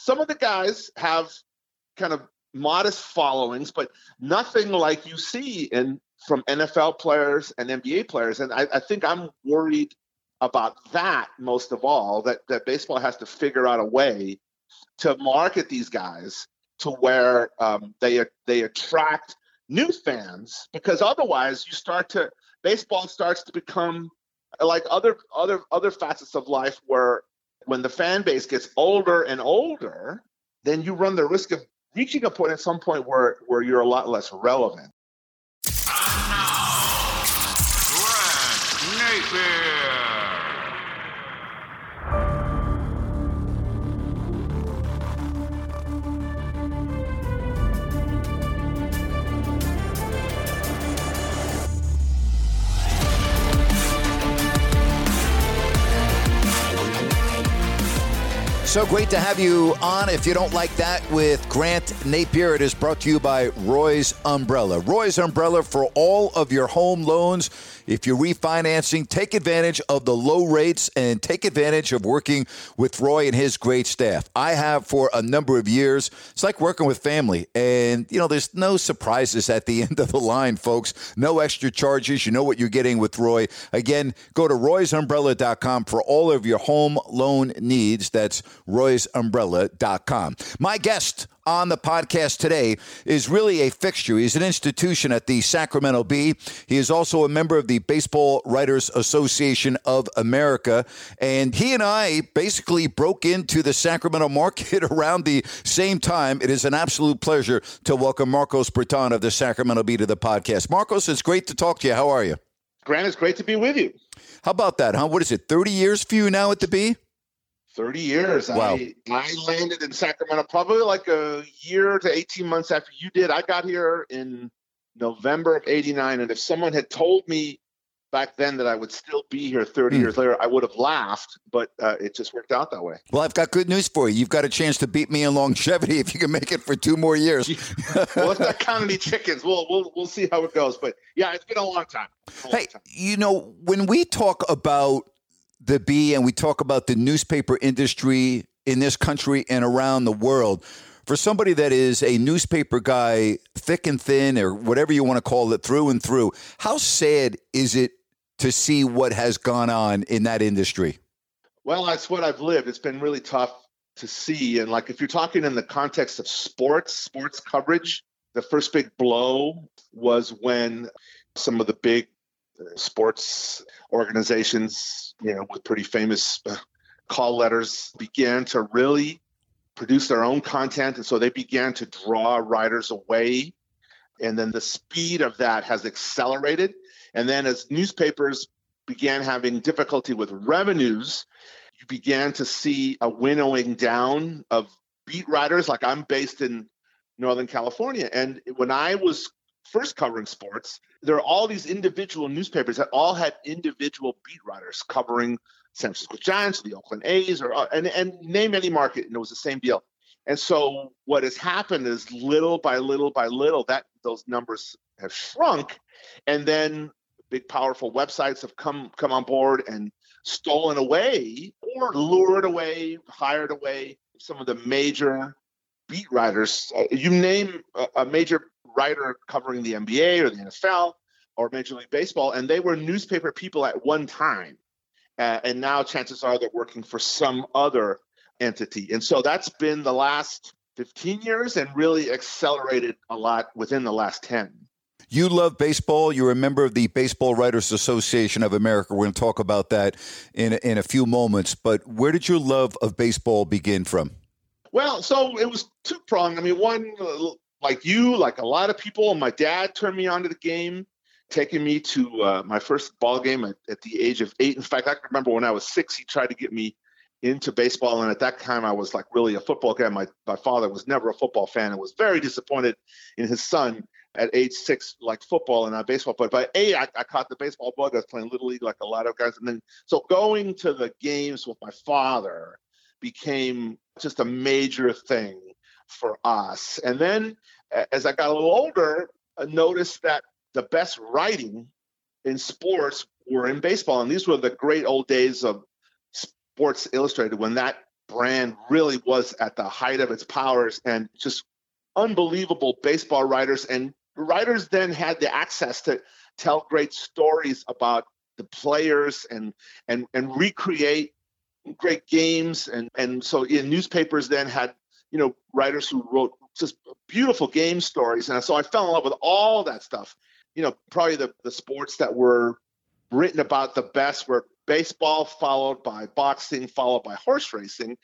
Some of the guys have kind of modest followings, but nothing like you see from NFL players and NBA players. And I think I'm worried about that most of all, that baseball has to figure out a way to market these guys to where they attract new fans, because otherwise baseball starts to become like other facets of life where, when the fan base gets older and older, then you run the risk of reaching a point at some point where you're a lot less relevant. And now, Grant Napier. So great to have you on. If you don't like that with Grant Napier, it is brought to you by Roy's Umbrella. Roy's Umbrella for all of your home loans. If you're refinancing, take advantage of the low rates and take advantage of working with Roy and his great staff. I have for a number of years. It's like working with family. And, there's no surprises at the end of the line, folks. No extra charges. You know what you're getting with Roy. Again, go to roysumbrella.com for all of your home loan needs. That's roysumbrella.com. My guest on the podcast today is really a fixture. He's an institution at the Sacramento Bee. He is also a member of the Baseball Writers Association of America. And he and I basically broke into the Sacramento market around the same time. It is an absolute pleasure to welcome Marcos Breton of the Sacramento Bee to the podcast. Marcos, it's great to talk to you. How are you? Grant, it's great to be with you. How about that, huh? What is it, 30 years for you now at the Bee? 30 years. Wow. I landed in Sacramento probably like a year to 18 months after you did. I got here in November of 89. And if someone had told me back then that I would still be here 30 years later, I would have laughed. But it just worked out that way. Well, I've got good news for you. You've got a chance to beat me in longevity if you can make it for 2 more years. Well, let's not count any chickens. We'll see how it goes. But, yeah, it's been a long time. When we talk about the Bee and we talk about the newspaper industry in this country and around the world, for somebody that is a newspaper guy, thick and thin, or whatever you want to call it, through and through, how sad is it to see what has gone on in that industry? Well, that's what I've lived. It's been really tough to see. And like, if you're talking in the context of sports coverage, the first big blow was when some of the big sports organizations, with pretty famous call letters, began to really produce their own content. And so they began to draw writers away. And then the speed of that has accelerated. And then as newspapers began having difficulty with revenues, you began to see a winnowing down of beat writers. Like, I'm based in Northern California. And when I was first covering sports, there are all these individual newspapers that all had individual beat writers covering San Francisco Giants, the Oakland A's, and name any market, and it was the same deal. And so what has happened is little by little by little that those numbers have shrunk, and then big powerful websites have come on board and stolen away or lured away, hired away some of the major beat writers. You name a major writer covering the NBA or the NFL or Major League Baseball, and they were newspaper people at one time. And now chances are they're working for some other entity. And so that's been the last 15 years and really accelerated a lot within the last 10. You love baseball. You're a member of the Baseball Writers Association of America. We're going to talk about that in a few moments. But where did your love of baseball begin from? Well, so it was two-pronged. I mean, one, like you, like a lot of people, my dad turned me on to the game, taking me to my first ball game at the age of 8. In fact, I can remember when I was 6, he tried to get me into baseball. And at that time, I was like really a football guy. My father was never a football fan and was very disappointed in his son at age 6, like football and not baseball. But by 8, I caught the baseball bug. I was playing Little League like a lot of guys. And then so going to the games with my father became just a major thing for us. And then as I got a little older, I noticed that the best writing in sports were in baseball. And these were the great old days of Sports Illustrated, when that brand really was at the height of its powers, and just unbelievable baseball writers. And writers then had the access to tell great stories about the players and recreate great games. And so in newspapers then had, you know, writers who wrote just beautiful game stories. And so I fell in love with all that stuff. You know, probably the sports that were written about the best were baseball, followed by boxing, followed by horse racing.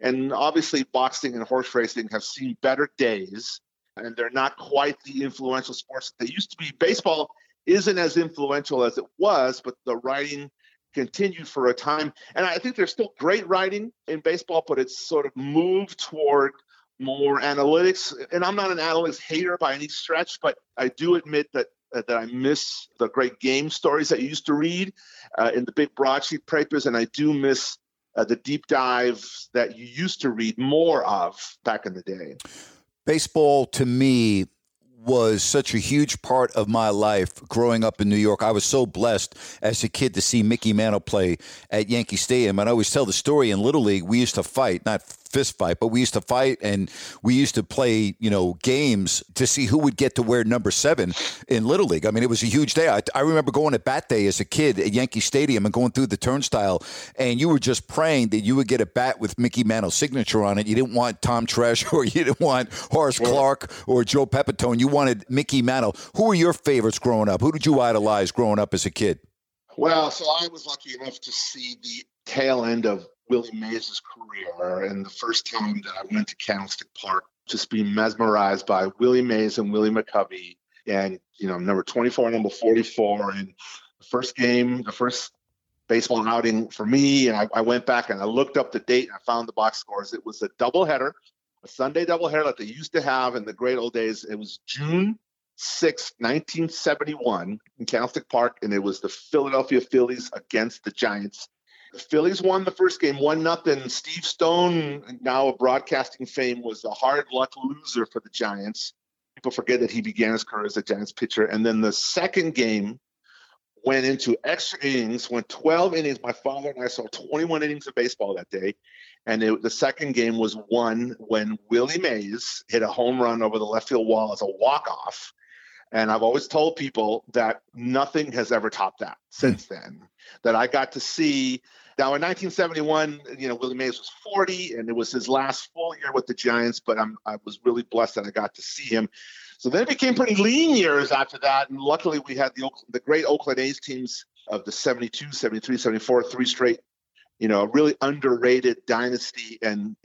And obviously boxing and horse racing have seen better days, and they're not quite the influential sports that they used to be. Baseball isn't as influential as it was, but the writing continued for a time. And I think there's still great writing in baseball, but it's sort of moved toward more analytics. And I'm not an analytics hater by any stretch, but I do admit that I miss the great game stories that you used to read in the big broadsheet papers. And I do miss the deep dives that you used to read more of back in the day. Baseball to me was such a huge part of my life growing up in New York. I was so blessed as a kid to see Mickey Mantle play at Yankee Stadium. And I always tell the story in Little League, we used to fight, not fist fight, but we used to fight, and we used to play, you know, games to see who would get to wear number 7 in Little League. I mean, it was a huge day. I remember going to bat day as a kid at Yankee Stadium and going through the turnstile, and you were just praying that you would get a bat with Mickey Mantle's signature on it. You didn't want Tom Tresh, or you didn't want Horace Clark or Joe Pepitone. You wanted Mickey Mantle. Who were your favorites growing up? Who did you idolize growing up as a kid? Well, so I was lucky enough to see the tail end of Willie Mays' career, and the first time that I went to Candlestick Park, just being mesmerized by Willie Mays and Willie McCovey, and, you know, number 24, number 44, and the first game, the first baseball outing for me. And I went back and I looked up the date and I found the box scores. It was a doubleheader. A Sunday doubleheader that they used to have in the great old days. It was June 6, 1971 in Candlestick Park, and it was the Philadelphia Phillies against the Giants. The Phillies won the first game, 1-0. Steve Stone, now of broadcasting fame, was a hard luck loser for the Giants. People forget that he began his career as a Giants pitcher. And then the second game went into extra innings, went 12 innings. My father and I saw 21 innings of baseball that day. And the second game was won when Willie Mays hit a home run over the left field wall as a walk-off. And I've always told people that nothing has ever topped that since then, that I got to see. Now, in 1971, you know, Willie Mays was 40, and it was his last full year with the Giants, but I was really blessed that I got to see him. So then it became pretty lean years after that, and luckily we had the great Oakland A's teams of the 72, 73, 74, three straight, you know, a really underrated dynasty, and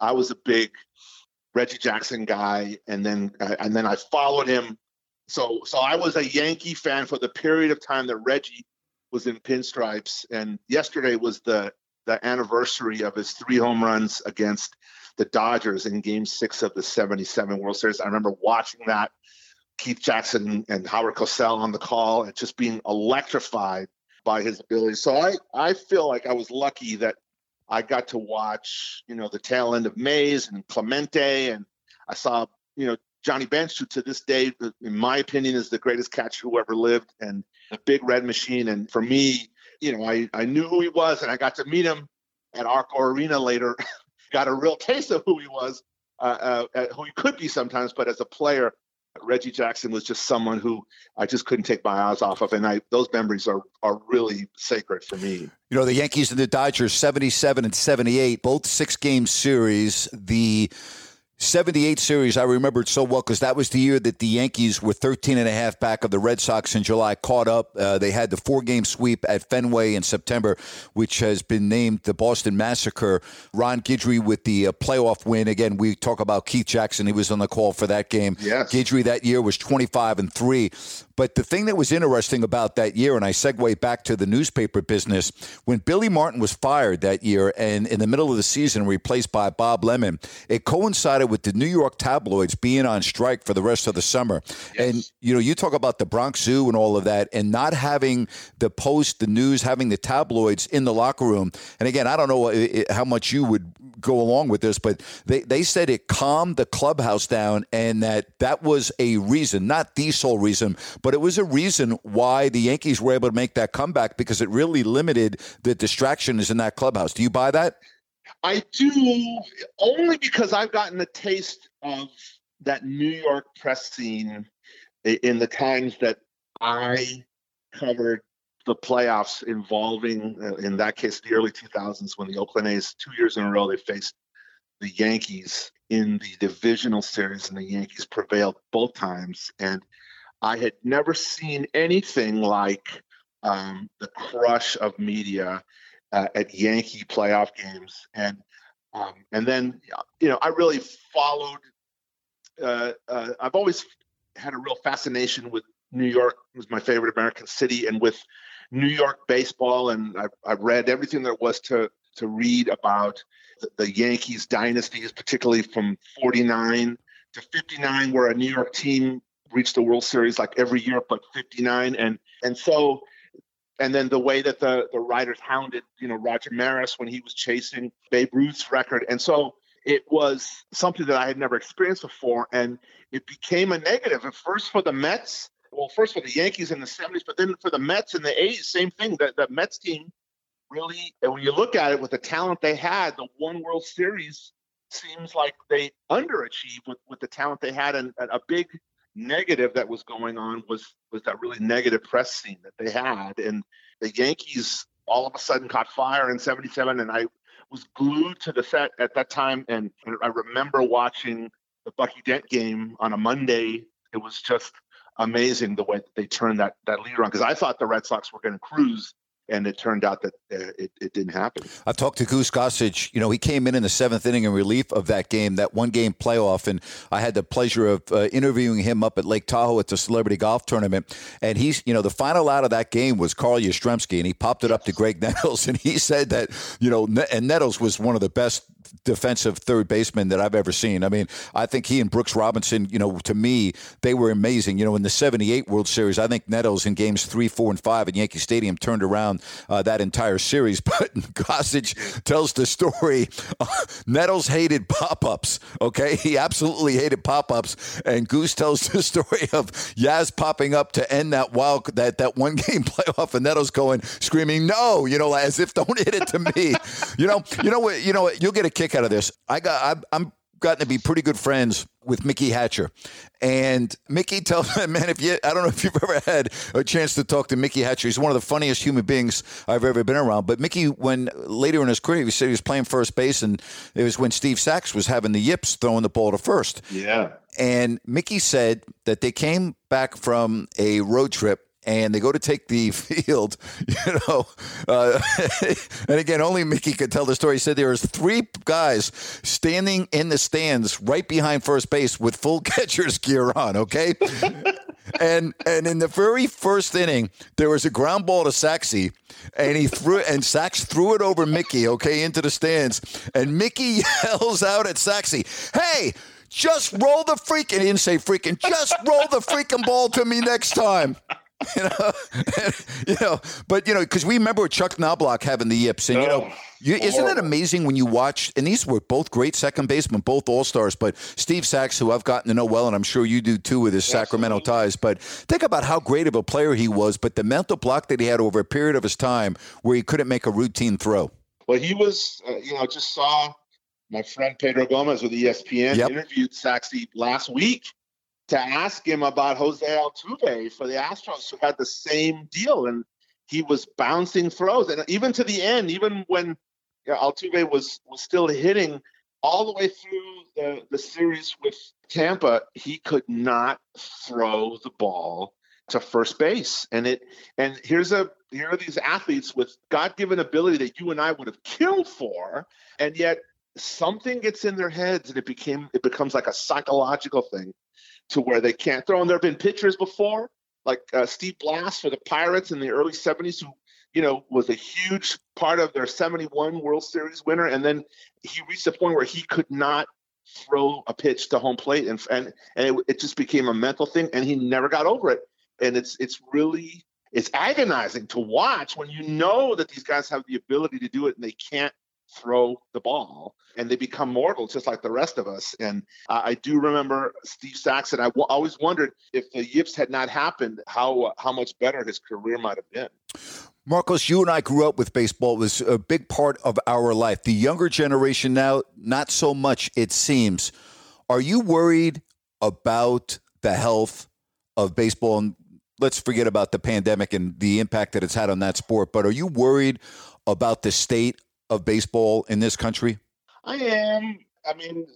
I was a big Reggie Jackson guy, and then I followed him. So I was a Yankee fan for the period of time that Reggie was in pinstripes, and yesterday was the anniversary of his 3 home runs against the Dodgers in Game 6 of the 77 World Series. I remember watching that, Keith Jackson and Howard Cosell on the call, and just being electrified by his ability. So I feel like I was lucky that I got to watch, you know, the tail end of Mays and Clemente, and I saw, you know, Johnny Bench, who to this day, in my opinion, is the greatest catcher who ever lived, and the Big Red Machine. And for me, you know, I knew who he was, and I got to meet him at Arco Arena later. Got a real taste of who he was, who he could be sometimes. But as a player, Reggie Jackson was just someone who I just couldn't take my eyes off of. And those memories are really sacred for me. You know, the Yankees and the Dodgers, 77 and 78, both 6-game series. The 78 series, I remember it so well because that was the year that the Yankees were 13 and a half back of the Red Sox in July, caught up. They had the four-game sweep at Fenway in September, which has been named the Boston Massacre. Ron Guidry with the playoff win. Again, we talk about Keith Jackson. He was on the call for that game. Yes. Guidry that year was 25-3. But the thing that was interesting about that year, and I segue back to the newspaper business, when Billy Martin was fired that year and in the middle of the season replaced by Bob Lemon, it coincided with the New York tabloids being on strike for the rest of the summer. Yes. And, you know, you talk about the Bronx Zoo and all of that and not having the Post, the News, having the tabloids in the locker room. And again, I don't know how much you would go along with this, but they said it calmed the clubhouse down and that was a reason, not the sole reason, but it was a reason why the Yankees were able to make that comeback because it really limited the distractions in that clubhouse. Do you buy that? I do, only because I've gotten a taste of that New York press scene in the times that I covered the playoffs involving, in that case, the early 2000s when the Oakland A's 2 years in a row, they faced the Yankees in the divisional series and the Yankees prevailed both times. And I had never seen anything like the crush of media at Yankee playoff games, and then you know I really followed. I've always had a real fascination with New York. It was my favorite American city, and with New York baseball, and I read everything there was to read about the Yankees dynasties, particularly from 49 to 59, where a New York team reached the World Series like every year, but 59, and so. And then the way that the writers hounded, you know, Roger Maris when he was chasing Babe Ruth's record. And so it was something that I had never experienced before. And it became a negative at first for the Mets. Well, first for the Yankees in the 70s, but then for the Mets in the 80s, same thing. The Mets team really, and when you look at it with the talent they had, the one World Series seems like they underachieved with the talent they had. And a big negative that was going on was that really negative press scene that they had, and the Yankees all of a sudden caught fire in 77, and I was glued to the set at that time, and I remember watching the Bucky Dent game on a Monday. It was just amazing the way that they turned that lead around, because I thought the Red Sox were going to cruise. And it turned out that it didn't happen. I've talked to Goose Gossage. You know, he came in the seventh inning in relief of that game, that one-game playoff. And I had the pleasure of interviewing him up at Lake Tahoe at the Celebrity Golf Tournament. And he's, you know, the final out of that game was Carl Yastrzemski, and he popped it up to Greg Nettles. And he said that, you know, and Nettles was one of the best defensive third basemen that I've ever seen. I mean, I think he and Brooks Robinson, you know, to me, they were amazing. You know, in the 78 World Series, I think Nettles in games 3, 4, and 5 at Yankee Stadium turned around that entire series, but Gossage tells the story. Nettles hated pop-ups, okay? He absolutely hated pop-ups, and Goose tells the story of Yaz popping up to end that wild, that one-game playoff, and Nettles going, screaming, no, you know, as if don't hit it to me. You know, you'll get a kick out of this. I'm gotten to be pretty good friends with Mickey Hatcher. And Mickey tells me, man, I don't know if you've ever had a chance to talk to Mickey Hatcher. He's one of the funniest human beings I've ever been around. But Mickey, when later in his career, he said he was playing first base, and it was when Steve Sax was having the yips throwing the ball to first. Yeah. And Mickey said that they came back from a road trip and they go to take the field, you know. And again, only Mickey could tell the story. He said there was three guys standing in the stands right behind first base with full catcher's gear on, okay? And in the very first inning, there was a ground ball to Saxy, and Sax threw it over Mickey, okay, into the stands. And Mickey yells out at Saxy, hey, just roll the freaking, he didn't say freaking, just roll the freaking ball to me next time. You know, because we remember Chuck Knobloch having the yips, and isn't it amazing when you watch? And these were both great second basemen, both all stars. But Steve Sax, who I've gotten to know well, and I'm sure you do too, with his Sacramento ties. But think about how great of a player he was, but the mental block that he had over a period of his time where he couldn't make a routine throw. Well, he was, just saw my friend Pedro Gomez with ESPN interviewed Saxy last week to ask him about Jose Altuve for the Astros, who had the same deal, and he was bouncing throws. And even to the end, even when Altuve was still hitting, all the way through the series with Tampa, he could not throw the ball to first base. And here are these athletes with God-given ability that you and I would have killed for, and yet something gets in their heads and it becomes like a psychological thing to where they can't throw. And there have been pitchers before, like Steve Blass for the Pirates in the early 70s, who, you know, was a huge part of their 71 World Series winner. And then he reached a point where he could not throw a pitch to home plate. And it just became a mental thing, and he never got over it. And it's really agonizing to watch when you know that these guys have the ability to do it and they can't throw the ball, and they become mortal just like the rest of us. And I do remember Steve Sax, and I always wondered if the yips had not happened, how much better his career might have been. Marcos, you and I grew up with baseball. It was a big part of our life. The younger generation now, not so much, it seems. Are you worried about the health of baseball? And let's forget about the pandemic and the impact that it's had on that sport. But are you worried about the state of baseball in this country? I am. I mean,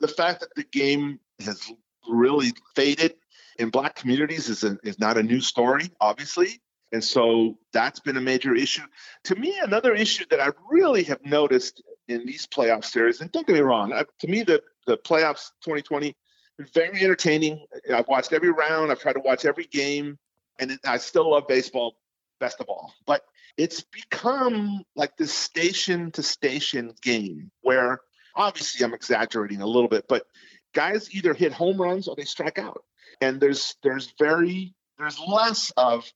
the fact that the game has really faded in Black communities is not a new story, obviously. And so that's been a major issue. To me, another issue that I really have noticed in these playoff series, and don't get me wrong, to me, the playoffs 2020, very entertaining. I've watched every round. I've tried to watch every game. And I still love baseball, best of all. But it's become like this station-to-station game where, obviously, I'm exaggerating a little bit, but guys either hit home runs or they strike out. And there's less of,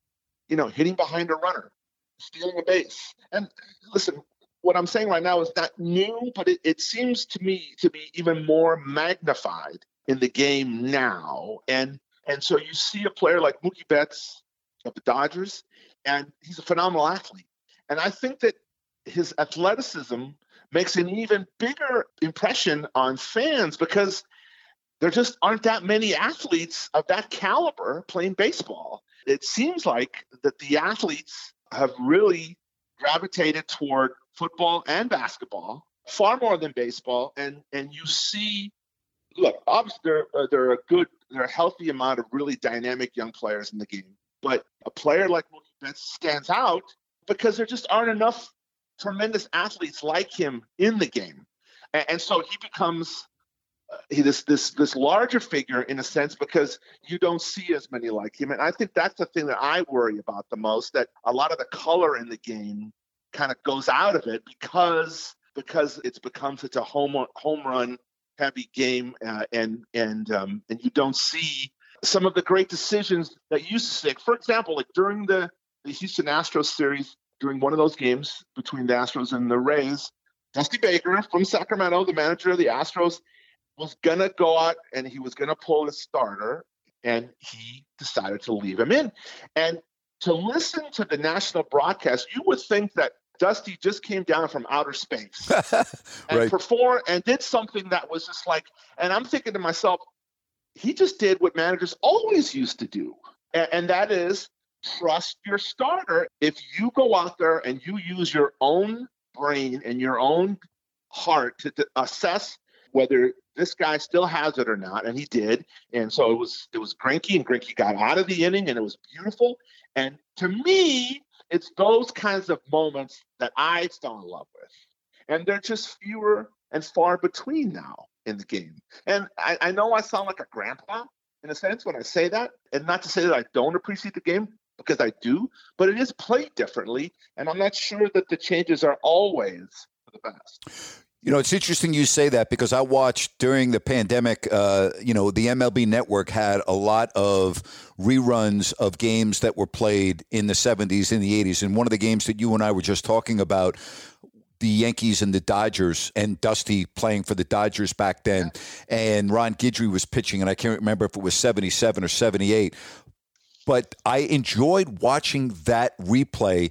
you know, hitting behind a runner, stealing a base. And listen, what I'm saying right now is not new, but it seems to me to be even more magnified in the game now. And so you see a player like Mookie Betts of the Dodgers, and he's a phenomenal athlete. And I think that his athleticism makes an even bigger impression on fans because there just aren't that many athletes of that caliber playing baseball. It seems like that the athletes have really gravitated toward football and basketball far more than baseball. And you see, look, obviously there are a healthy amount of really dynamic young players in the game. But a player like Mookie Betts stands out because there just aren't enough tremendous athletes like him in the game. And so he becomes this larger figure in a sense because you don't see as many like him. And I think that's the thing that I worry about the most, that a lot of the color in the game kind of goes out of it because it's become such a home run heavy game and you don't see some of the great decisions that used to stick. For example, like during the Houston Astros series, during one of those games between the Astros and the Rays, Dusty Baker from Sacramento, the manager of the Astros, was going to go out and he was going to pull his starter, and he decided to leave him in. And to listen to the national broadcast, you would think that Dusty just came down from outer space and performed and did something that was just like, and I'm thinking to myself, he just did what managers always used to do, and that is trust your starter. If you go out there and you use your own brain and your own heart to assess whether this guy still has it or not, and he did, and so it was Greinke, and Greinke got out of the inning, and it was beautiful. And to me, it's those kinds of moments that I fell in love with, and they're just fewer and far between now in the game. And I know I sound like a grandpa in a sense when I say that, and not to say that I don't appreciate the game, because I do, but it is played differently, and I'm not sure that the changes are always for the best. You know, it's interesting you say that, because I watched during the pandemic, you know, the MLB Network had a lot of reruns of games that were played in the 70s, in the 80s, and one of the games that you and I were just talking about, the Yankees and the Dodgers, and Dusty playing for the Dodgers back then, and Ron Guidry was pitching, and I can't remember if it was 77 or 78, but I enjoyed watching that replay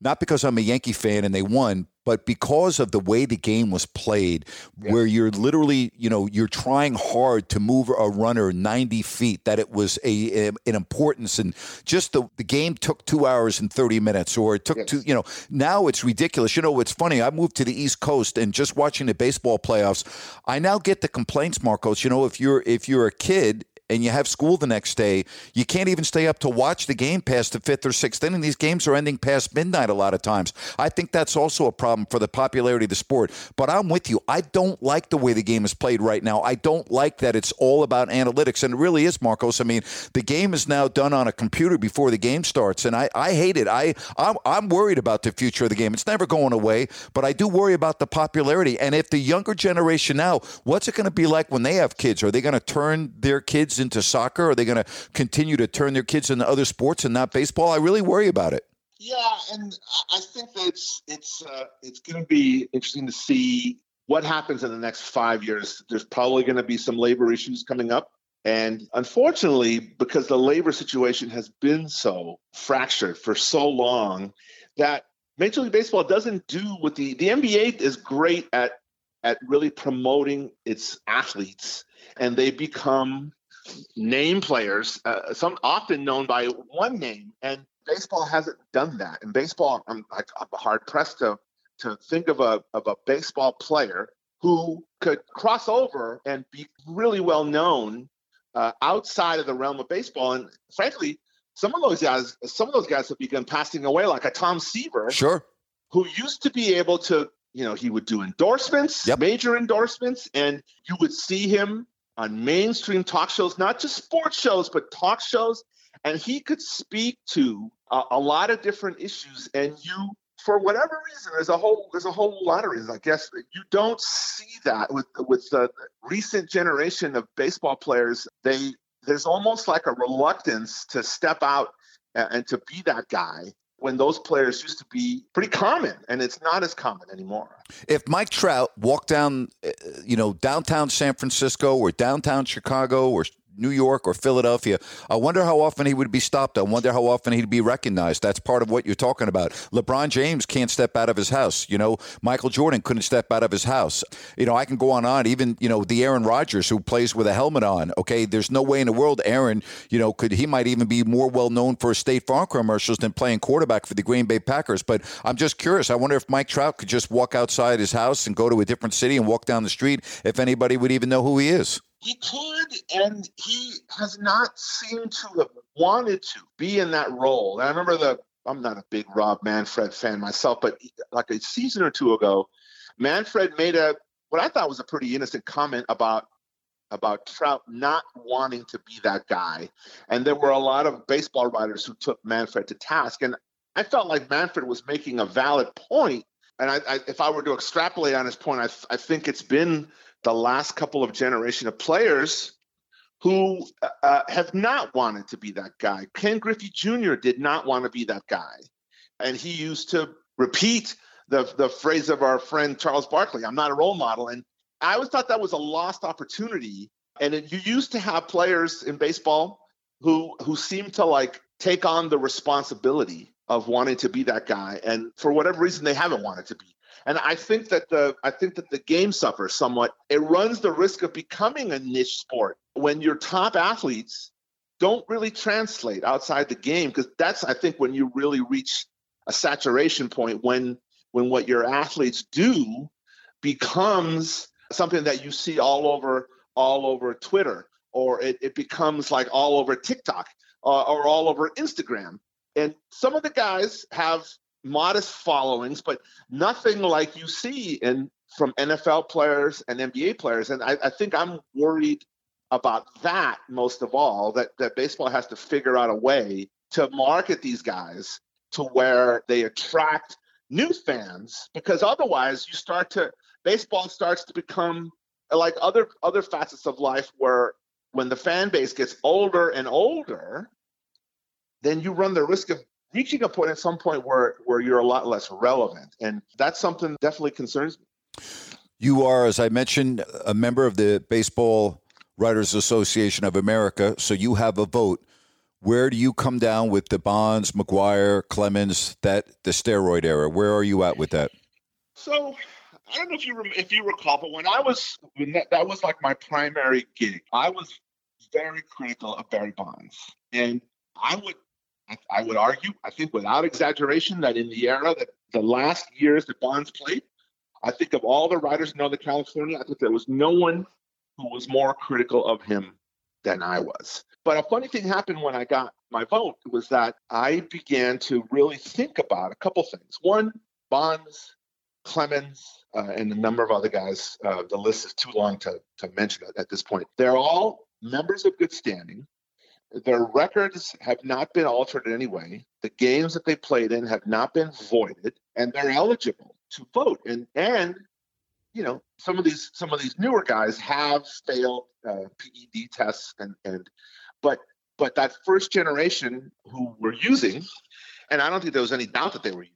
not because I'm a Yankee fan and they won, but because of the way the game was played, where you're literally, you know, you're trying hard to move a runner 90 feet, that it was an importance. And just the game took 2 hours and 30 minutes or it took two, you know, now it's ridiculous. You know, it's funny. I moved to the East Coast and just watching the baseball playoffs, I now get the complaints, Marcos, you know, if you're a kid and you have school the next day, you can't even stay up to watch the game past the fifth or sixth inning. These games are ending past midnight a lot of times. I think that's also a problem for the popularity of the sport. But I'm with you. I don't like the way the game is played right now. I don't like that it's all about analytics. And it really is, Marcos. I mean, the game is now done on a computer before the game starts. And I hate it. I'm worried about the future of the game. It's never going away. But I do worry about the popularity. And if the younger generation now, what's it going to be like when they have kids? Are they going to turn their kids into soccer? Are they going to continue to turn their kids into other sports and not baseball? I really worry about it. Yeah, and I think that it's going to be interesting to see what happens in the next 5 years. There's probably going to be some labor issues coming up. And unfortunately, because the labor situation has been so fractured for so long, that Major League Baseball doesn't do what the NBA is great at really promoting its athletes, and they become name players, some often known by one name, and baseball hasn't done that. In baseball, I'm hard pressed to think of a baseball player who could cross over and be really well known outside of the realm of baseball. And frankly, some of those guys have begun passing away, like a Tom Seaver, sure, who used to be able to, you know, he would do endorsements, major endorsements, and you would see him on mainstream talk shows, not just sports shows, but talk shows. And he could speak to a lot of different issues. And you, for whatever reason, there's a whole lot of reasons, I guess, you don't see that with the recent generation of baseball players. There's almost like a reluctance to step out and to be that guy, when those players used to be pretty common, and it's not as common anymore. If Mike Trout walked down, you know, downtown San Francisco or downtown Chicago or New York or Philadelphia, I wonder how often he would be stopped. I wonder how often he'd be recognized. That's part of what you're talking about. LeBron James can't step out of his house. You know, Michael Jordan couldn't step out of his house. You know, I can go on and on. Even, you know, the Aaron Rodgers who plays with a helmet on. Okay, there's no way in the world Aaron, you know, he might even be more well known for State Farm commercials than playing quarterback for the Green Bay Packers. But I'm just curious. I wonder if Mike Trout could just walk outside his house and go to a different city and walk down the street, if anybody would even know who he is. He could, and he has not seemed to have wanted to be in that role. And I remember I'm not a big Rob Manfred fan myself, but like a season or two ago, Manfred made what I thought was a pretty innocent comment about Trout not wanting to be that guy. And there were a lot of baseball writers who took Manfred to task. And I felt like Manfred was making a valid point. And if I were to extrapolate on his point, I think it's been the last couple of generation of players who have not wanted to be that guy. Ken Griffey Jr. did not want to be that guy. And he used to repeat the phrase of our friend Charles Barkley, "I'm not a role model." And I always thought that was a lost opportunity. And you used to have players in baseball who seemed to like take on the responsibility of wanting to be that guy. And for whatever reason, they haven't wanted to be. And I think that the game suffers somewhat. It runs the risk of becoming a niche sport when your top athletes don't really translate outside the game, because that's, I think, when you really reach a saturation point, when what your athletes do becomes something that you see all over Twitter, or it becomes like all over TikTok or all over Instagram. And some of the guys have modest followings, but nothing like you see from NFL players and NBA players. And I think I'm worried about that most of all, that baseball has to figure out a way to market these guys to where they attract new fans, because otherwise baseball starts to become like other facets of life, where when the fan base gets older and older, then you run the risk of reaching a point at some point where you're a lot less relevant. And that's something that definitely concerns me. You are, as I mentioned, a member of the Baseball Writers Association of America, so you have a vote Where do you come down with the Bonds, McGuire, Clemens, the steroid era? Where are you at with that? So I don't know if you recall, but that was like my primary gig. I was very critical of Barry Bonds, and I would argue, I think without exaggeration, that in the era that the last years that Bonds played, I think of all the writers in Northern California, I think there was no one who was more critical of him than I was. But a funny thing happened when I got my vote was that I began to really think about a couple things. One, Bonds, Clemens, and a number of other guys. The list is too long to mention at this point. They're all members of good standing. Their records have not been altered in any way. The games that they played in have not been voided, and they're eligible to vote. And you know, some of these newer guys have failed PED tests, but that first generation who were using, and I don't think there was any doubt that they were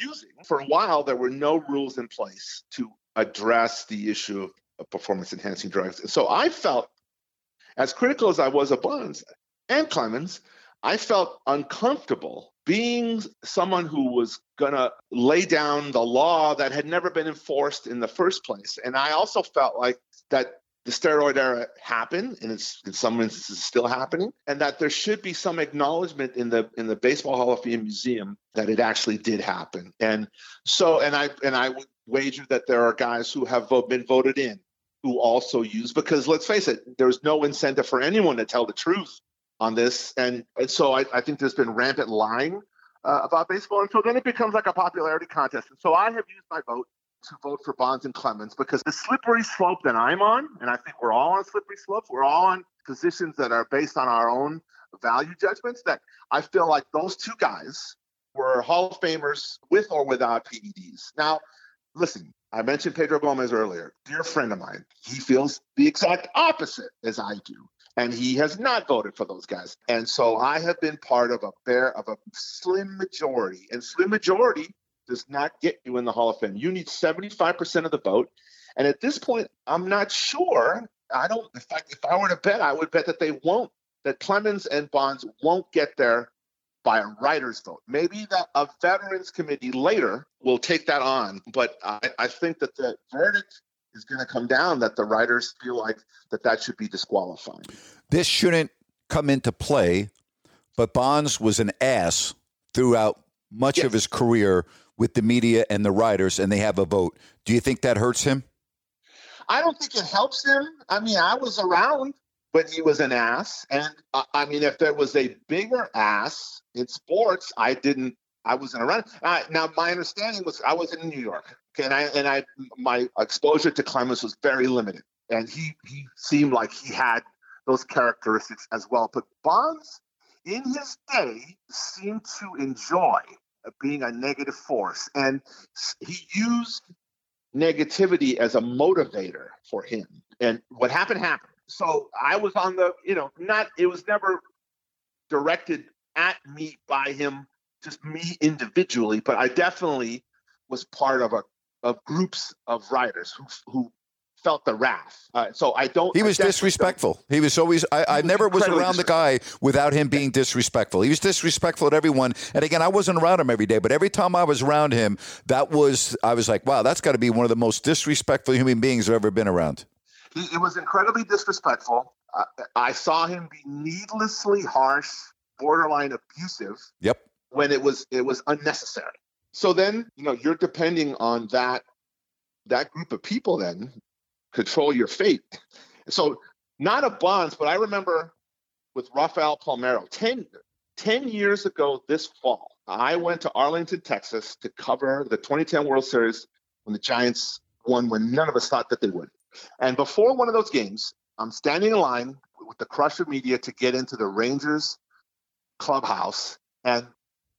using. For a while, there were no rules in place to address the issue of performance-enhancing drugs. And so I felt, as critical as I was of Bonds and Clemens, I felt uncomfortable being someone who was going to lay down the law that had never been enforced in the first place. And I also felt like that the steroid era happened, and it's in some instances still happening, and that there should be some acknowledgement in the Baseball Hall of Fame Museum that it actually did happen. And so, and I would wager that there are guys who have been voted in who also use, because let's face it, there's no incentive for anyone to tell the truth on this. And so I think there's been rampant lying about baseball. And so then it becomes like a popularity contest. And so I have used my vote to vote for Bonds and Clemens, because the slippery slope that I'm on, and I think we're all on slippery slopes, we're all on positions that are based on our own value judgments, that I feel like those two guys were Hall of Famers with or without PEDs. Now, listen, I mentioned Pedro Gomez earlier, dear friend of mine. He feels the exact opposite as I do, and he has not voted for those guys. And so I have been part of a slim majority, and slim majority does not get you in the Hall of Fame. You need 75% of the vote. And at this point, I'm not sure. In fact, if I were to bet, I would bet that they won't, that Clemens and Bonds won't get there by a writer's vote. Maybe that a veterans committee later will take that on. But I think that the verdict is going to come down that the writers feel like that should be disqualifying. This shouldn't come into play, but Bonds was an ass throughout much of his career with the media and the writers, and they have a vote. Do you think that hurts him? I don't think it helps him. I mean, I was around when he was an ass. And I mean, if there was a bigger ass in sports, I wasn't around. Now, my understanding was I was in New York, okay, and my exposure to Clemens was very limited. And he seemed like he had those characteristics as well. But Bonds, in his day, seemed to enjoy being a negative force. And he used negativity as a motivator for him. And what happened, happened. So I was on the, it was never directed at me by him, just me individually, but I definitely was part of groups of writers who felt the wrath. So I don't. He was disrespectful. He was always. I never was around the guy without him being disrespectful. He was disrespectful to everyone. And again, I wasn't around him every day, but every time I was around him, I was like, wow, that's got to be one of the most disrespectful human beings I've ever been around. It was incredibly disrespectful. I saw him be needlessly harsh, borderline abusive. Yep. When it was unnecessary. So then, you're depending on that group of people then control your fate. So not a Bonds, but I remember with Rafael Palmeiro, 10 years ago this fall, I went to Arlington, Texas to cover the 2010 World Series when the Giants won when none of us thought that they would. And before one of those games, I'm standing in line with the crush of media to get into the Rangers clubhouse, and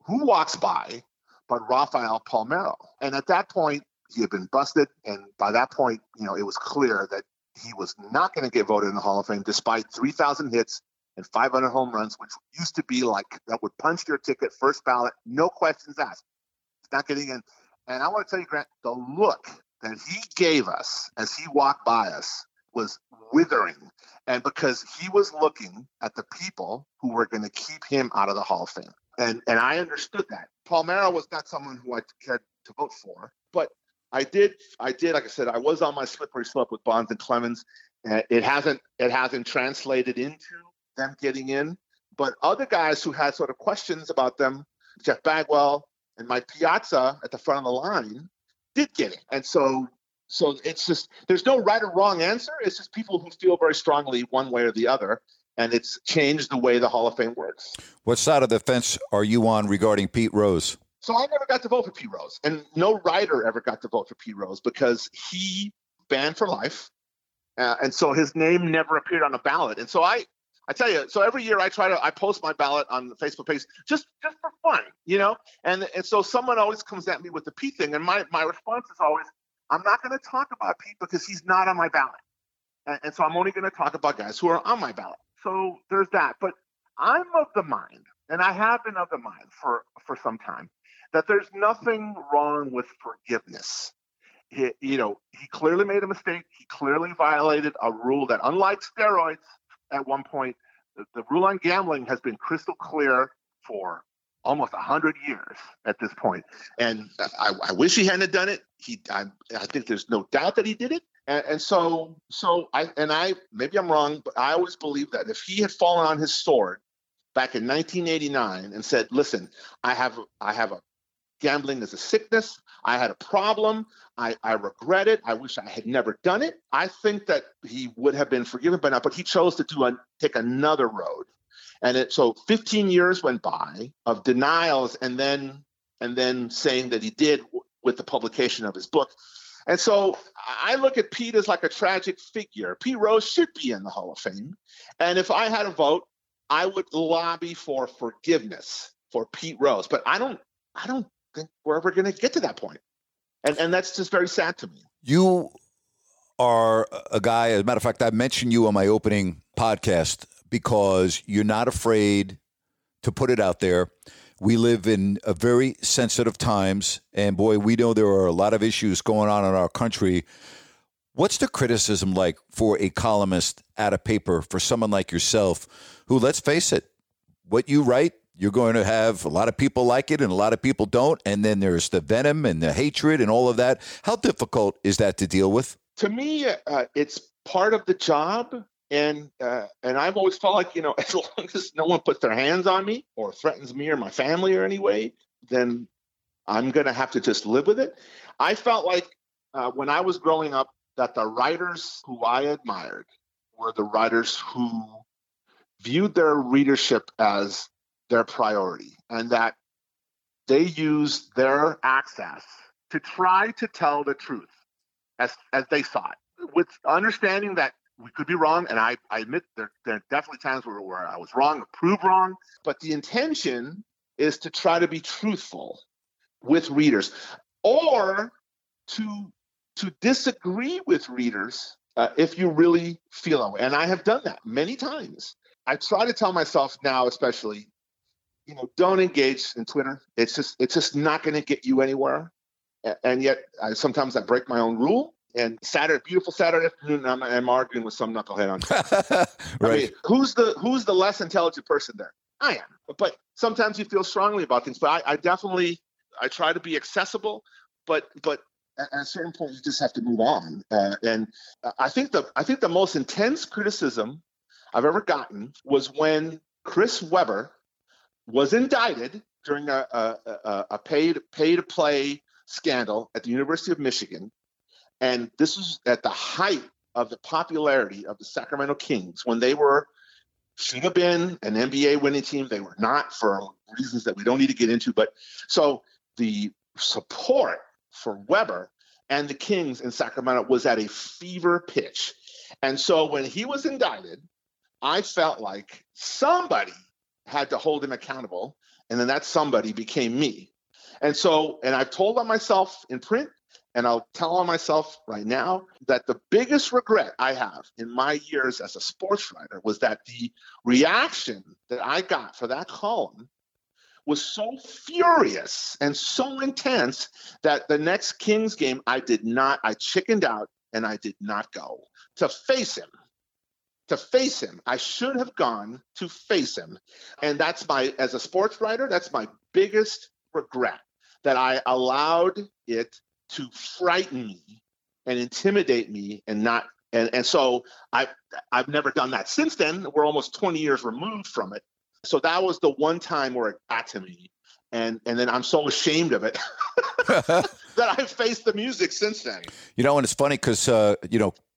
who walks by but Rafael Palmeiro? And at that point, he had been busted. And by that point, it was clear that he was not going to get voted in the Hall of Fame, despite 3,000 hits and 500 home runs, which used to be like that would punch your ticket, first ballot, no questions asked. It's not getting in. And I want to tell you, Grant, the look that he gave us as he walked by us was withering. And because he was looking at the people who were going to keep him out of the Hall of Fame. And I understood that. Palmeiro was not someone who I cared to vote for, but I did, like I said, I was on my slippery slope with Bonds and Clemens. It hasn't translated into them getting in, but other guys who had sort of questions about them, Jeff Bagwell and Mike Piazza at the front of the line, did get it. And so it's just, there's no right or wrong answer. It's just people who feel very strongly one way or the other. And it's changed the way the Hall of Fame works. What side of the fence are you on regarding Pete Rose? So I never got to vote for Pete Rose, and no writer ever got to vote for Pete Rose because he banned for life. And so his name never appeared on a ballot. And so I tell you, so every year I post my ballot on the Facebook page just for fun, you know? And so someone always comes at me with the Pete thing. And my response is always, I'm not going to talk about Pete because he's not on my ballot. And so I'm only going to talk about guys who are on my ballot. So there's that. But I'm of the mind, and I have been of the mind for some time, that there's nothing wrong with forgiveness. He clearly made a mistake. He clearly violated a rule that, unlike steroids, at one point, the rule on gambling has been crystal clear for almost 100 years at this point. And I wish he hadn't done it. I think there's no doubt that he did it. And so I maybe I'm wrong, but I always believe that if he had fallen on his sword back in 1989 and said, "Listen, I have a gambling is a sickness. I had a problem. I regret it. I wish I had never done it." I think that he would have been forgiven by now, but he chose to take another road. So 15 years went by of denials and then saying that he did with the publication of his book. And so I look at Pete as like a tragic figure. Pete Rose should be in the Hall of Fame. And if I had a vote, I would lobby for forgiveness for Pete Rose. But I don't think we're ever going to get to that point. And that's just very sad to me. You are a guy, as a matter of fact, I mentioned you on my opening podcast because you're not afraid to put it out there. We live in a very sensitive times, and boy, we know there are a lot of issues going on in our country. What's the criticism like for a columnist at a paper, for someone like yourself, who, let's face it, what you write, you're going to have a lot of people like it and a lot of people don't, and then there's the venom and the hatred and all of that. How difficult is that to deal with? To me, it's part of the job. And I've always felt like, as long as no one puts their hands on me or threatens me or my family or any way, then I'm going to have to just live with it. I felt like when I was growing up that the writers who I admired were the writers who viewed their readership as their priority, and that they used their access to try to tell the truth as they saw it, with understanding that we could be wrong, and I admit there are definitely times where I was wrong, or proved wrong, but the intention is to try to be truthful with readers, or to disagree with readers if you really feel that way. And I have done that many times. I try to tell myself now, especially, don't engage in Twitter. It's just not going to get you anywhere. And yet, sometimes I break my own rule. And beautiful Saturday afternoon, I'm arguing with some knucklehead on Twitter. Right. I mean, who's the less intelligent person there? I am. But sometimes you feel strongly about things. But I definitely try to be accessible. But at a certain point, you just have to move on. And I think the most intense criticism I've ever gotten was when Chris Webber was indicted during a pay-to-play scandal at the University of Michigan. And this was at the height of the popularity of the Sacramento Kings, when they should have been an NBA winning team. They were not, for reasons that we don't need to get into. But so the support for Webber and the Kings in Sacramento was at a fever pitch. And so when he was indicted, I felt like somebody had to hold him accountable. And then that somebody became me. And so, and I've told on myself in print, and I'll tell on myself right now, that the biggest regret I have in my years as a sports writer was that the reaction that I got for that column was so furious and so intense that the next Kings game, I chickened out and I did not go to face him. to face him. I should have gone to face him. And that's my, as a sports writer, that's my biggest regret, that I allowed it to frighten me and intimidate me and not. And so I've never done that since then. We're almost 20 years removed from it. So that was the one time where it got to me. And then I'm so ashamed of it that I've faced the music since then. You know, and it's funny because,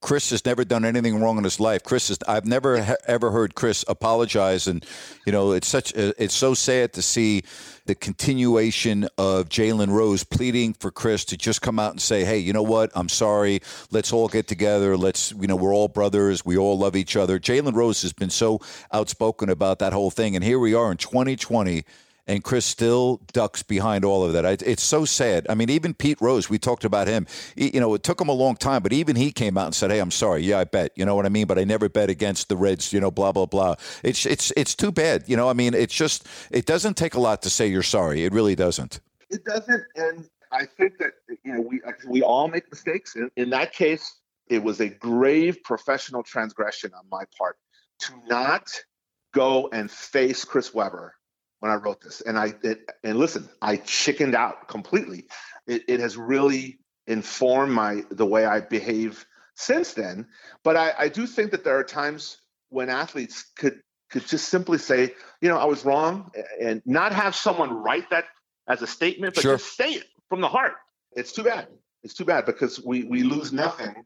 Chris has never done anything wrong in his life. I've never ever heard Chris apologize. And, it's so sad to see the continuation of Jalen Rose pleading for Chris to just come out and say, hey, you know what? I'm sorry. Let's all get together. We're all brothers. We all love each other. Jalen Rose has been so outspoken about that whole thing. And here we are in 2020. And Chris still ducks behind all of that. It's so sad. I mean, even Pete Rose, we talked about him. It took him a long time, but even he came out and said, hey, I'm sorry. Yeah, I bet. You know what I mean? But I never bet against the Reds, blah, blah, blah. It's too bad. It doesn't take a lot to say you're sorry. It really doesn't. It doesn't. And I think that, we all make mistakes. In that case, it was a grave professional transgression on my part to not go and face Chris Webber when I wrote this. I chickened out completely. It has really informed the way I behave since then. But I do think that there are times when athletes could just simply say, I was wrong, and not have someone write that as a statement, but just say it from the heart. It's too bad. It's too bad because we lose nothing,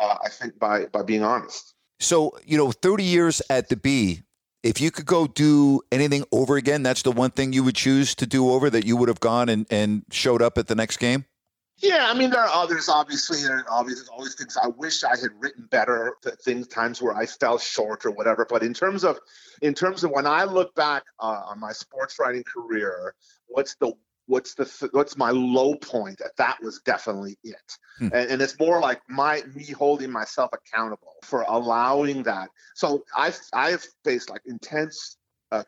I think, by being honest. So, 30 years at the Bee, if you could go do anything over again, that's the one thing you would choose to do over, that you would have gone and showed up at the next game? Yeah, I mean, there are others, obviously. There's always things I wish I had written better, times where I fell short or whatever. But in terms of when I look back on my sports writing career, what's my low point? That was definitely it. And it's more like me holding myself accountable for allowing that. So I've faced intense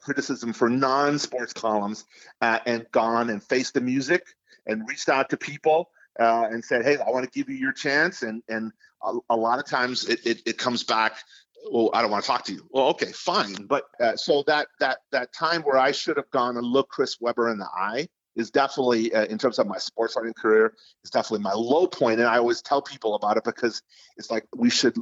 criticism for non-sports columns and gone and faced the music and reached out to people and said, hey, I want to give you your chance. And a lot of times it comes back, well, I don't want to talk to you. Well, okay, fine. But so that time where I should have gone and looked Chris Webber in the eye is definitely, in terms of my sports writing career, is definitely my low point. And I always tell people about it because it's like we should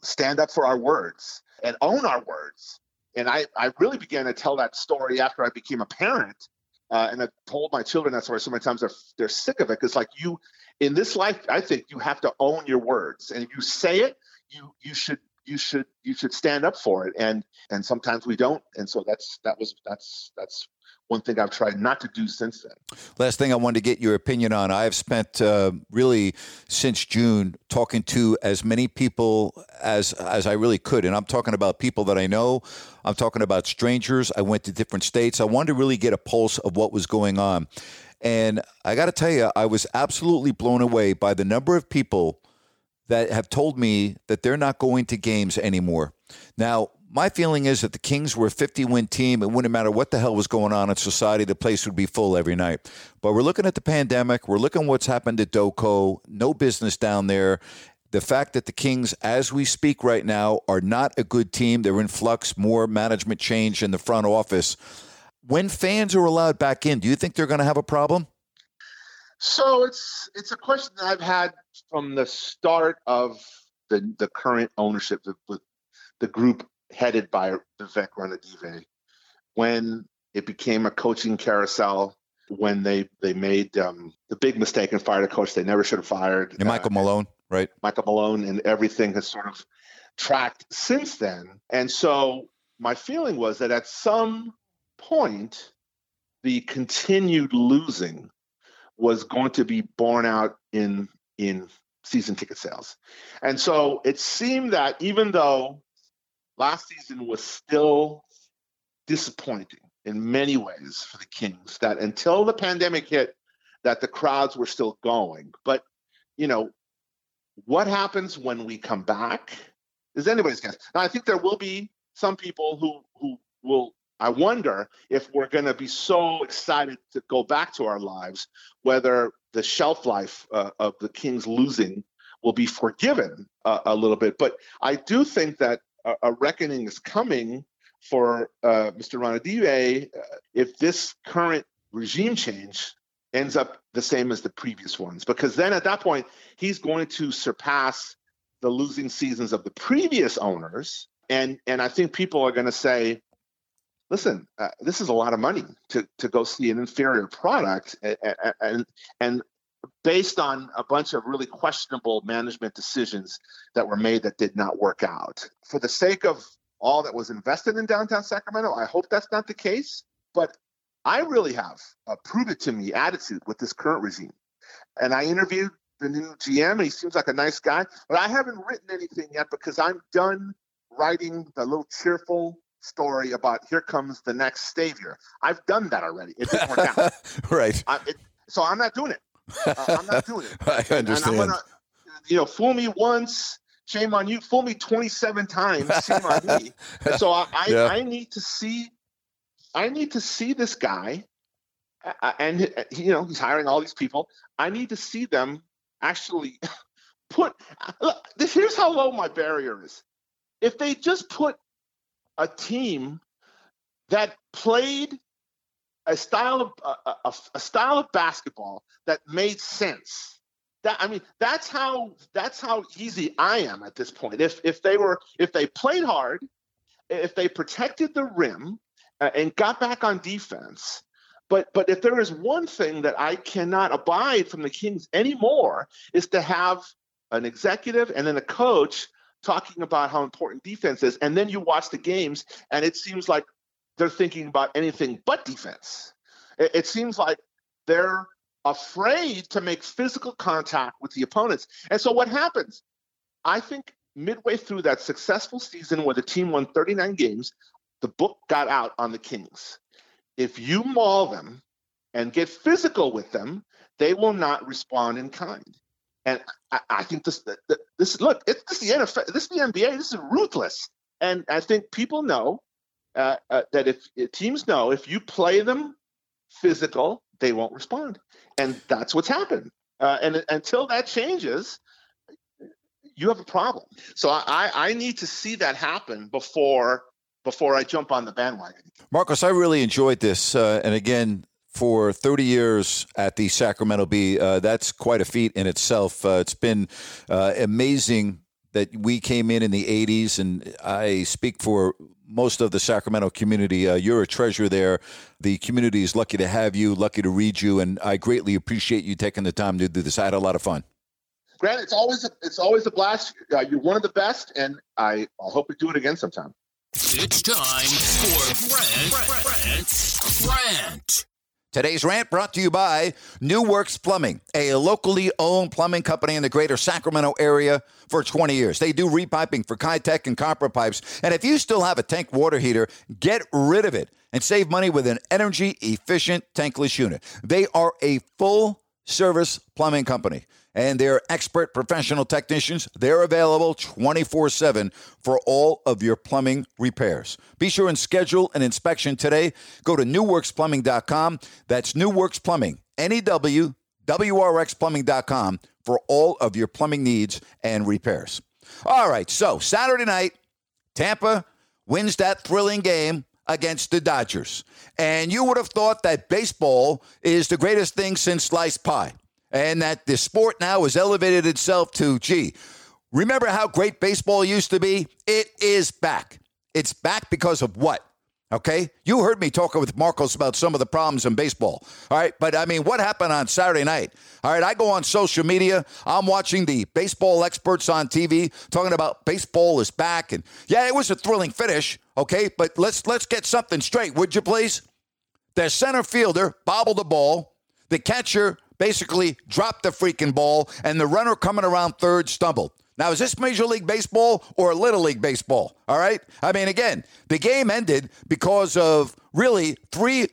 stand up for our words and own our words. And I really began to tell that story after I became a parent. And I've told my children that story so many times they're sick of it. Because you, in this life, I think you have to own your words. And if you say it, you should stand up for it. And sometimes we don't. And so that's one thing I've tried not to do since then. Last thing I wanted to get your opinion on. I've spent really since June talking to as many people as I really could. And I'm talking about people that I know. I'm talking about strangers. I went to different states. I wanted to really get a pulse of what was going on. And I got to tell you, I was absolutely blown away by the number of people that have told me that they're not going to games anymore. Now, my feeling is that the Kings were a 50-win team. It wouldn't matter what the hell was going on in society. The place would be full every night. But we're looking at the pandemic. We're looking at what's happened to DoCo. No business down there. The fact that the Kings, as we speak right now, are not a good team. They're in flux, more management change in the front office. When fans are allowed back in, do you think they're going to have a problem? So it's a question that I've had from the start of the current ownership with the group headed by Vivek Ranadive, when it became a coaching carousel, when they made the big mistake and fired a coach they never should have fired. And Michael Malone, right? Michael Malone, and everything has sort of tracked since then. And so my feeling was that at some point, the continued losing was going to be borne out in season ticket sales. And so it seemed that even though last season was still disappointing in many ways for the Kings, that until the pandemic hit, that the crowds were still going. But, what happens when we come back is anybody's guess. Now, I think there will be some people who will, I wonder if we're going to be so excited to go back to our lives, whether the shelf life of the Kings losing will be forgiven a little bit. But I do think that a reckoning is coming for Mr. Ronadive if this current regime change ends up the same as the previous ones, because then at that point, he's going to surpass the losing seasons of the previous owners. And I think people are going to say, listen, this is a lot of money to go see an inferior product. And based on a bunch of really questionable management decisions that were made that did not work out. For the sake of all that was invested in downtown Sacramento, I hope that's not the case, but I really have a prove it to me attitude with this current regime. And I interviewed the new GM, and he seems like a nice guy, but I haven't written anything yet because I'm done writing the little cheerful story about here comes the next savior. I've done that already. It didn't work out. Right. So I'm not doing it. I'm not doing it. I understand. And I'm gonna, fool me once, shame on you. Fool me 27 times, shame on me. And so I need to see. I need to see this guy, and he's hiring all these people. I need to see them actually put. Look, here's how low my barrier is. If they just put a team that played a style of basketball that made sense. That's how easy I am at this point. If they played hard, if they protected the rim. And got back on defense. But if there is one thing that I cannot abide from the Kings anymore, is to have an executive and then a coach talking about how important defense is. And then you watch the games, and it seems like they're thinking about anything but defense. It seems like they're afraid to make physical contact with the opponents. And so what happens? I think midway through that successful season where the team won 39 games, the book got out on the Kings. If you maul them and get physical with them, they will not respond in kind. And I think this is the NFL, this is the NBA, this is ruthless. And I think people know that if teams know, if you play them physical, they won't respond. And that's what's happened. And until that changes, you have a problem. So I need to see that happen before I jump on the bandwagon. Marcos, I really enjoyed this. And again, for 30 years at the Sacramento Bee, that's quite a feat in itself. It's been amazing that we came in the 80s, and I speak for most of the Sacramento community. You're a treasure there. The community is lucky to have you, lucky to read you, and I greatly appreciate you taking the time to do this. I had a lot of fun. Grant, it's always a blast. You're one of the best, and I hope we do it again sometime. It's time for Grant's Rant. Today's rant brought to you by New Works Plumbing, a locally owned plumbing company in the greater Sacramento area for 20 years. They do repiping for Kitech and copper pipes. And if you still have a tank water heater, get rid of it and save money with an energy-efficient tankless unit. They are a full-service plumbing company. And their expert professional technicians, they're available 24/7 for all of your plumbing repairs. Be sure and schedule an inspection today. Go to newworksplumbing.com. That's Newworks Plumbing, NEWWRXplumbing.com for all of your plumbing needs and repairs. All right, so Saturday night, Tampa wins that thrilling game against the Dodgers. And you would have thought that baseball is the greatest thing since sliced pie. And that the sport now has elevated itself to, remember how great baseball used to be? It is back. It's back because of what? Okay? You heard me talking with Marcos about some of the problems in baseball. All right? But, what happened on Saturday night? All right, I go on social media. I'm watching the baseball experts on TV talking about baseball is back. And, it was a thrilling finish, okay? But let's get something straight, would you please? The center fielder bobbled the ball. The catcher basically dropped the freaking ball, and the runner coming around third stumbled. Now, is this Major League Baseball or Little League Baseball? All right? Again, the game ended because of really three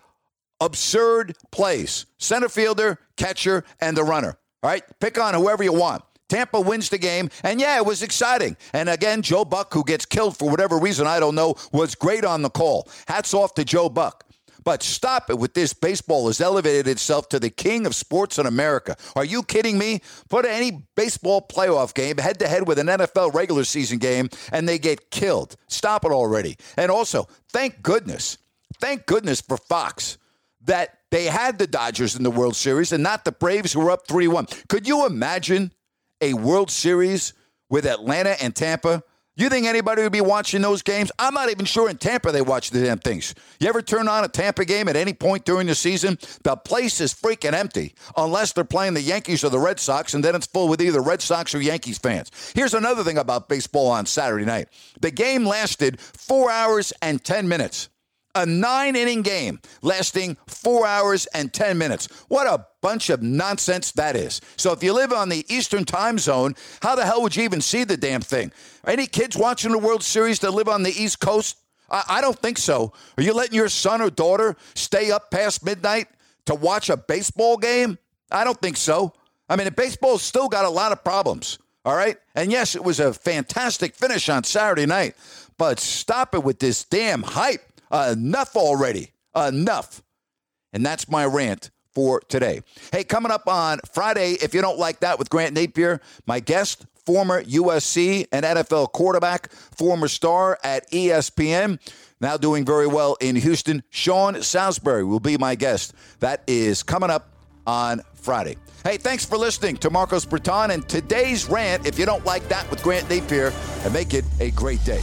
absurd plays. Center fielder, catcher, and the runner. All right? Pick on whoever you want. Tampa wins the game, and it was exciting. And again, Joe Buck, who gets killed for whatever reason, I don't know, was great on the call. Hats off to Joe Buck. But stop it with this. Baseball has elevated itself to the king of sports in America. Are you kidding me? Put any baseball playoff game head-to-head with an NFL regular season game, and they get killed. Stop it already. And also, thank goodness for Fox that they had the Dodgers in the World Series and not the Braves, who were up 3-1. Could you imagine a World Series with Atlanta and Tampa? You think anybody would be watching those games? I'm not even sure in Tampa they watch the damn things. You ever turn on a Tampa game at any point during the season? The place is freaking empty unless they're playing the Yankees or the Red Sox, and then it's full with either Red Sox or Yankees fans. Here's another thing about baseball on Saturday night. The game lasted 4 hours and 10 minutes. A 9-inning game lasting 4 hours and 10 minutes. What a bunch of nonsense that is. So if you live on the Eastern time zone, how the hell would you even see the damn thing? Any kids watching the World Series that live on the East Coast? I don't think so. Are you letting your son or daughter stay up past midnight to watch a baseball game? I don't think so. I mean, baseball's still got a lot of problems, all right? And yes, it was a fantastic finish on Saturday night, but stop it with this damn hype. Enough already. Enough. And that's my rant for today. Hey, coming up on Friday, if you don't like that with Grant Napier, my guest, former USC and NFL quarterback, former star at ESPN, now doing very well in Houston, Sean Salisbury will be my guest. That is coming up on Friday. Hey, thanks for listening to Marcos Breton and today's rant, if you don't like that with Grant Napier, and make it a great day.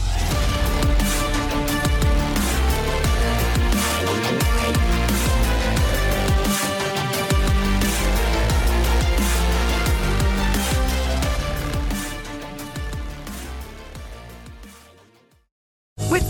With